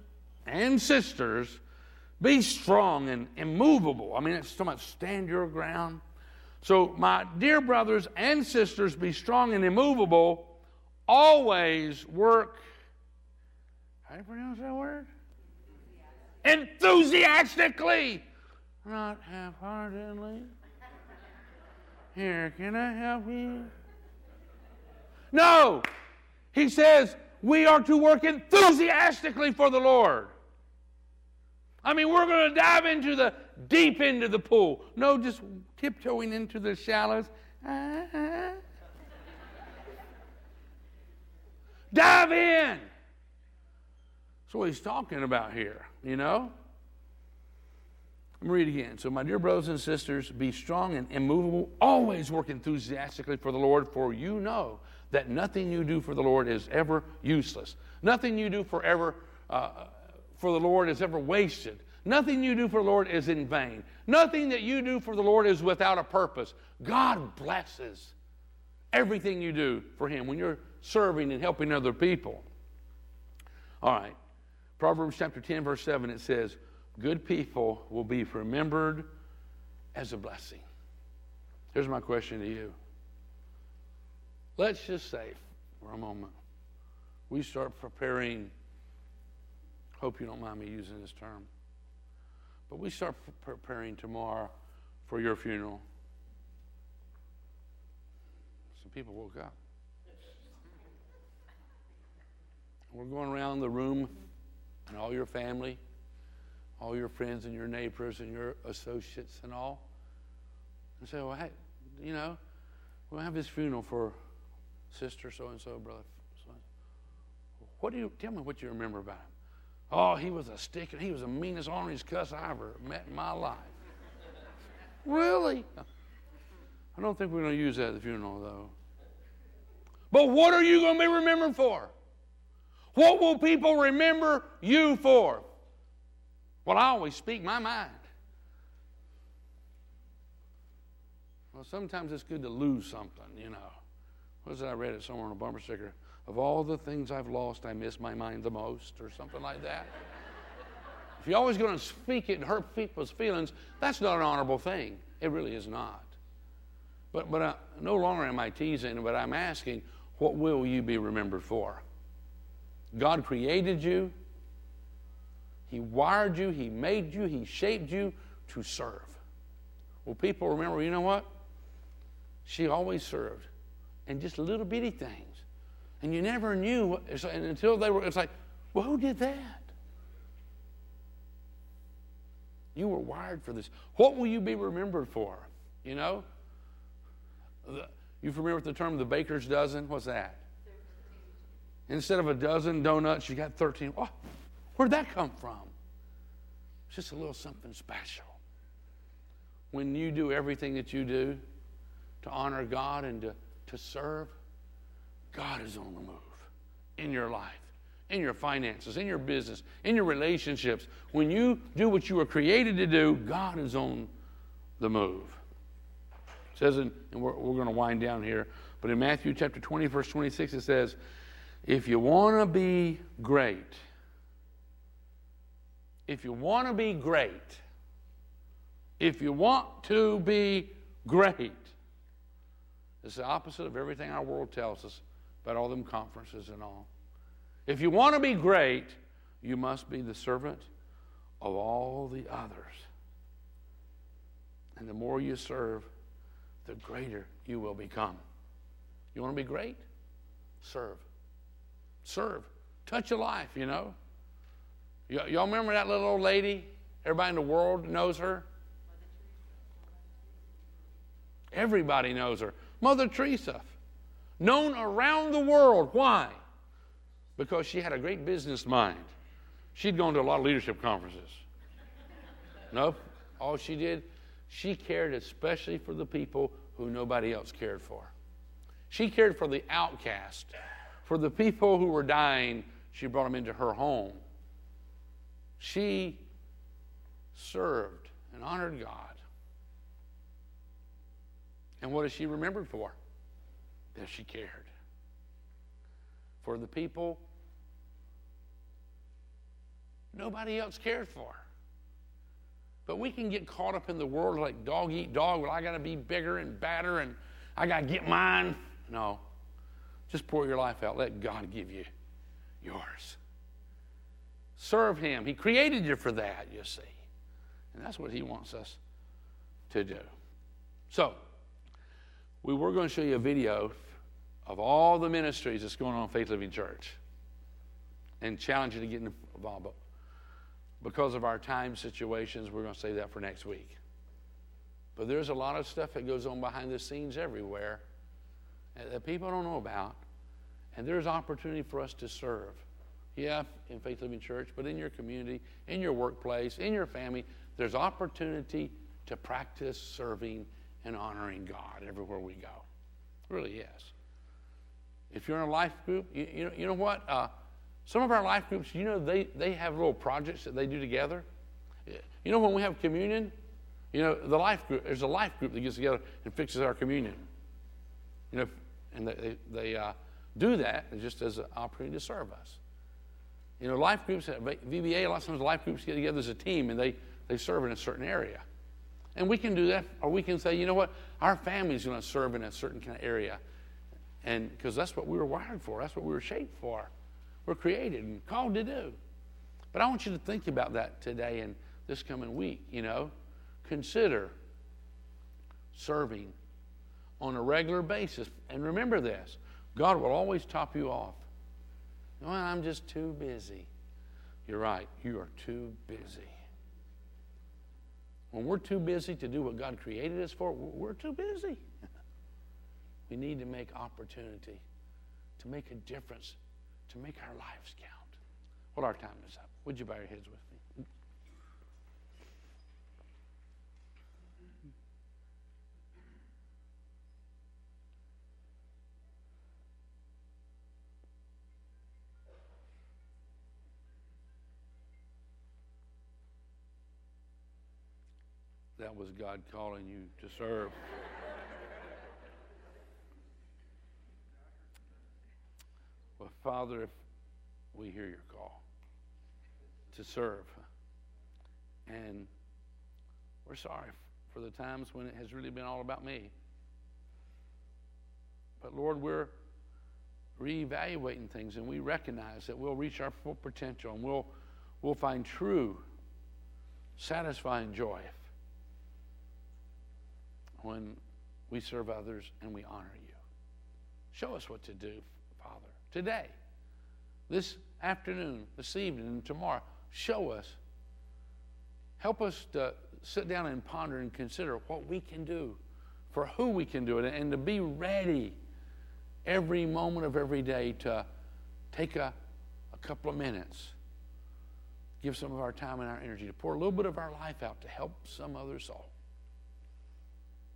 and sisters, be strong and immovable. I mean, it's talking about stand your ground. So, my dear brothers and sisters, be strong and immovable. Always work. How do you pronounce that word? Enthusiastically, not half-heartedly. Here, can I help you? No, he says we are to work enthusiastically for the Lord. I mean, we're going to dive into the deep end of the pool. No, just tiptoeing into the shallows. Uh-huh. Dive in. That's what he's talking about here, you know? Let me read again. So, my dear brothers and sisters, be strong and immovable. Always work enthusiastically for the Lord, for you know that nothing you do for the Lord is ever useless. Nothing you do forever uh, for the Lord is ever wasted. Nothing you do for the Lord is in vain. Nothing that you do for the Lord is without a purpose. God blesses everything you do for Him when you're serving and helping other people. All right. Proverbs chapter ten, verse seven, it says, good people will be remembered as a blessing. Here's my question to you. Let's just say for a moment, we start preparing, hope you don't mind me using this term, but we start preparing tomorrow for your funeral. Some people woke up. We're going around the room, and all your family, all your friends and your neighbors and your associates and all. And say, well, hey, you know, we'll have this funeral for sister so-and-so, brother so-and-so. What do you, tell me what you remember about him. Oh, he was a stick, and he was the meanest, orneriest cuss I ever met in my life. Really? I don't think we're going to use that at the funeral, though. But what are you going to be remembered for? What will people remember you for? Well, I always speak my mind. Well, sometimes it's good to lose something, you know. What was it? I read it somewhere on a bumper sticker. Of all the things I've lost, I miss my mind the most, or something like that. If you're always going to speak it and hurt people's feelings, that's not an honorable thing. It really is not. But, but I, no longer am I teasing, but I'm asking, what will you be remembered for? God created you. He wired you. He made you. He shaped you to serve. Well, people remember, you know what? She always served. And just little bitty things. And you never knew. What, and until they were, it's like, well, who did that? You were wired for this. What will you be remembered for? You know? The, you familiar with the term the baker's dozen? What's that? thirteen. Instead of a dozen donuts, you got thirteen. Oh, where'd that come from? It's just a little something special. When you do everything that you do to honor God and to, to serve, God is on the move in your life, in your finances, in your business, in your relationships. When you do what you were created to do, God is on the move. It says, in, and we're, we're going to wind down here, but in Matthew chapter twenty, verse twenty-six, it says, if you want to be great, if you want to be great, if you want to be great, it's the opposite of everything our world tells us about all them conferences and all. If you want to be great, you must be the servant of all the others. And the more you serve, the greater you will become. You want to be great? Serve. Serve. Touch a life, you know. Y- y'all remember that little old lady? Everybody in the world knows her. Everybody knows her. Mother Teresa. Known around the world. Why? Because she had a great business mind. She'd gone to a lot of leadership conferences. Nope. All she did, she cared especially for the people who nobody else cared for. She cared for the outcast. For the people who were dying, she brought them into her home. She served and honored God. And what is she remembered for? That she cared. For the people nobody else cared for. But we can get caught up in the world like dog eat dog. Well, I got to be bigger and badder and I got to get mine. No. Just pour your life out. Let God give you yours. Serve Him. He created you for that, you see. And that's what He wants us to do. So, we were going to show you a video of all the ministries that's going on in Faith Living Church and challenge you to get involved. But because of our time situations, we're going to save that for next week. But there's a lot of stuff that goes on behind the scenes everywhere that people don't know about, and there's opportunity for us to serve. Yeah, in Faith Living Church, but in your community, in your workplace, in your family, there's opportunity to practice serving and honoring God everywhere we go. It really is. If you're in a life group, you, you, know, you know what? Uh, some of our life groups, you know, they, they have little projects that they do together. You know, when we have communion, you know, the life group, there's a life group that gets together and fixes our communion. You know, and they, they uh, do that just as an opportunity to serve us. You know, life groups, at V B A, a lot of times life groups get together as a team and they, they serve in a certain area. And we can do that, or we can say, you know what, our family's going to serve in a certain kind of area, and because that's what we were wired for, that's what we were shaped for, we're created and called to do. But I want you to think about that today and this coming week. You know, consider serving on a regular basis, and remember this: God will always top you off. Well, I'm just too busy. You're right. You are too busy. When we're too busy to do what God created us for, we're too busy. We need to make opportunity to make a difference, to make our lives count. Well, our time is up. Would you bow your heads with me? That was God calling you to serve. Father, if we hear your call to serve, and we're sorry for the times when it has really been all about me, but Lord, we're reevaluating things, and we recognize that we'll reach our full potential, and we'll we'll find true, satisfying joy when we serve others and we honor you. Show us what to do, Father, today, this afternoon, this evening, and tomorrow. Show us. Help us to sit down and ponder and consider what we can do, for who we can do it, and to be ready every moment of every day to take a, a couple of minutes, give some of our time and our energy to pour a little bit of our life out to help some other soul.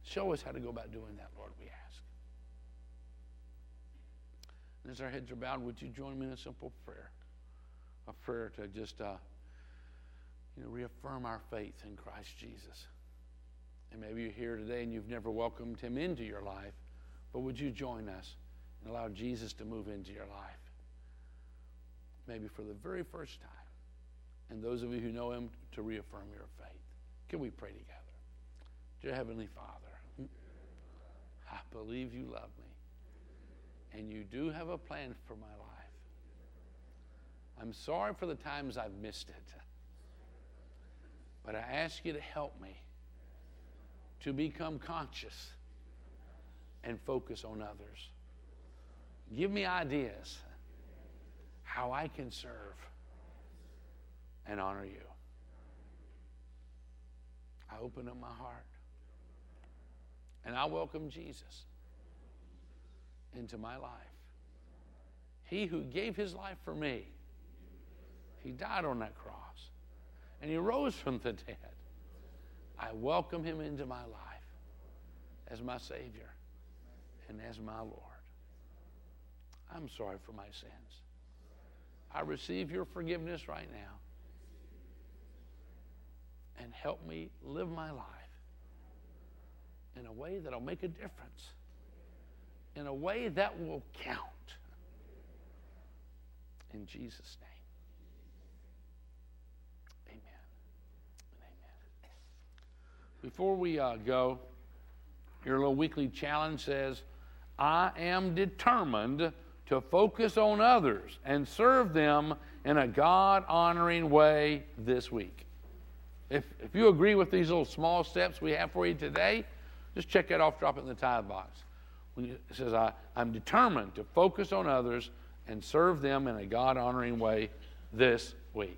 Show us how to go about doing that, Lord, we ask. And as our heads are bowed, would you join me in a simple prayer, a prayer to just uh, you know, reaffirm our faith in Christ Jesus. And maybe you're here today and you've never welcomed him into your life, but would you join us and allow Jesus to move into your life? Maybe for the very first time. And those of you who know him, to reaffirm your faith. Can we pray together? Dear Heavenly Father, I believe you love me, and you do have a plan for my life. I'm sorry for the times I've missed it, but I ask you to help me to become conscious and focus on others. Give me ideas how I can serve and honor you. I open up my heart, and I welcome Jesus into my life. He who gave his life for me, he died on that cross, and he rose from the dead. I welcome him into my life as my Savior and as my Lord. I'm sorry for my sins. I receive your forgiveness right now. And help me live my life in a way that'll make a difference, in a way that will count. In Jesus' name, amen and amen. Before we uh, go, your little weekly challenge says, I am determined to focus on others and serve them in a God-honoring way this week. If, if you agree with these little small steps we have for you today, just check that off, drop it in the tithe box. When you, it says, I, I'm determined to focus on others and serve them in a God-honoring way this week.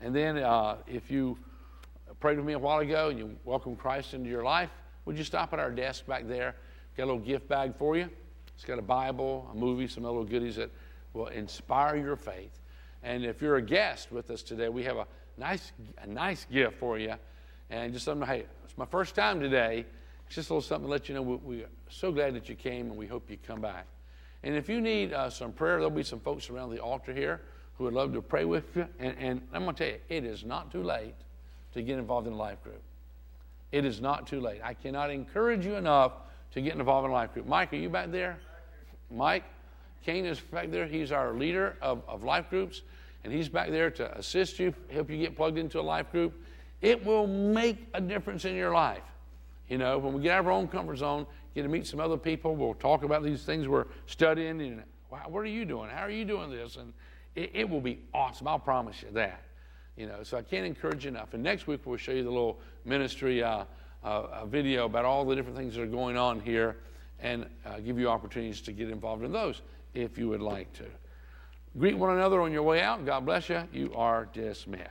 And then uh, if you prayed with me a while ago and you welcomed Christ into your life, would you stop at our desk back there? Got a little gift bag for you. It's got a Bible, a movie, some little goodies that will inspire your faith. And if you're a guest with us today, we have a Nice, a nice gift for you, and just something. Hey, it's my first time today. It's just a little something to let you know we, we are so glad that you came, and we hope you come back. And if you need uh, some prayer, there'll be some folks around the altar here who would love to pray with you. And, and I'm going to tell you, it is not too late to get involved in a life group. It is not too late. I cannot encourage you enough to get involved in a life group. Mike, are you back there? Mike Kane is back there. He's our leader of, of life groups. And he's back there to assist you, help you get plugged into a life group. It will make a difference in your life. You know, when we get out of our own comfort zone, get to meet some other people, we'll talk about these things we're studying. And wow, what are you doing? How are you doing this? And it, it will be awesome. I'll promise you that. You know, so I can't encourage you enough. And next week we'll show you the little ministry uh, uh, video about all the different things that are going on here, and uh, give you opportunities to get involved in those if you would like to. Greet one another on your way out. God bless you. You are dismissed.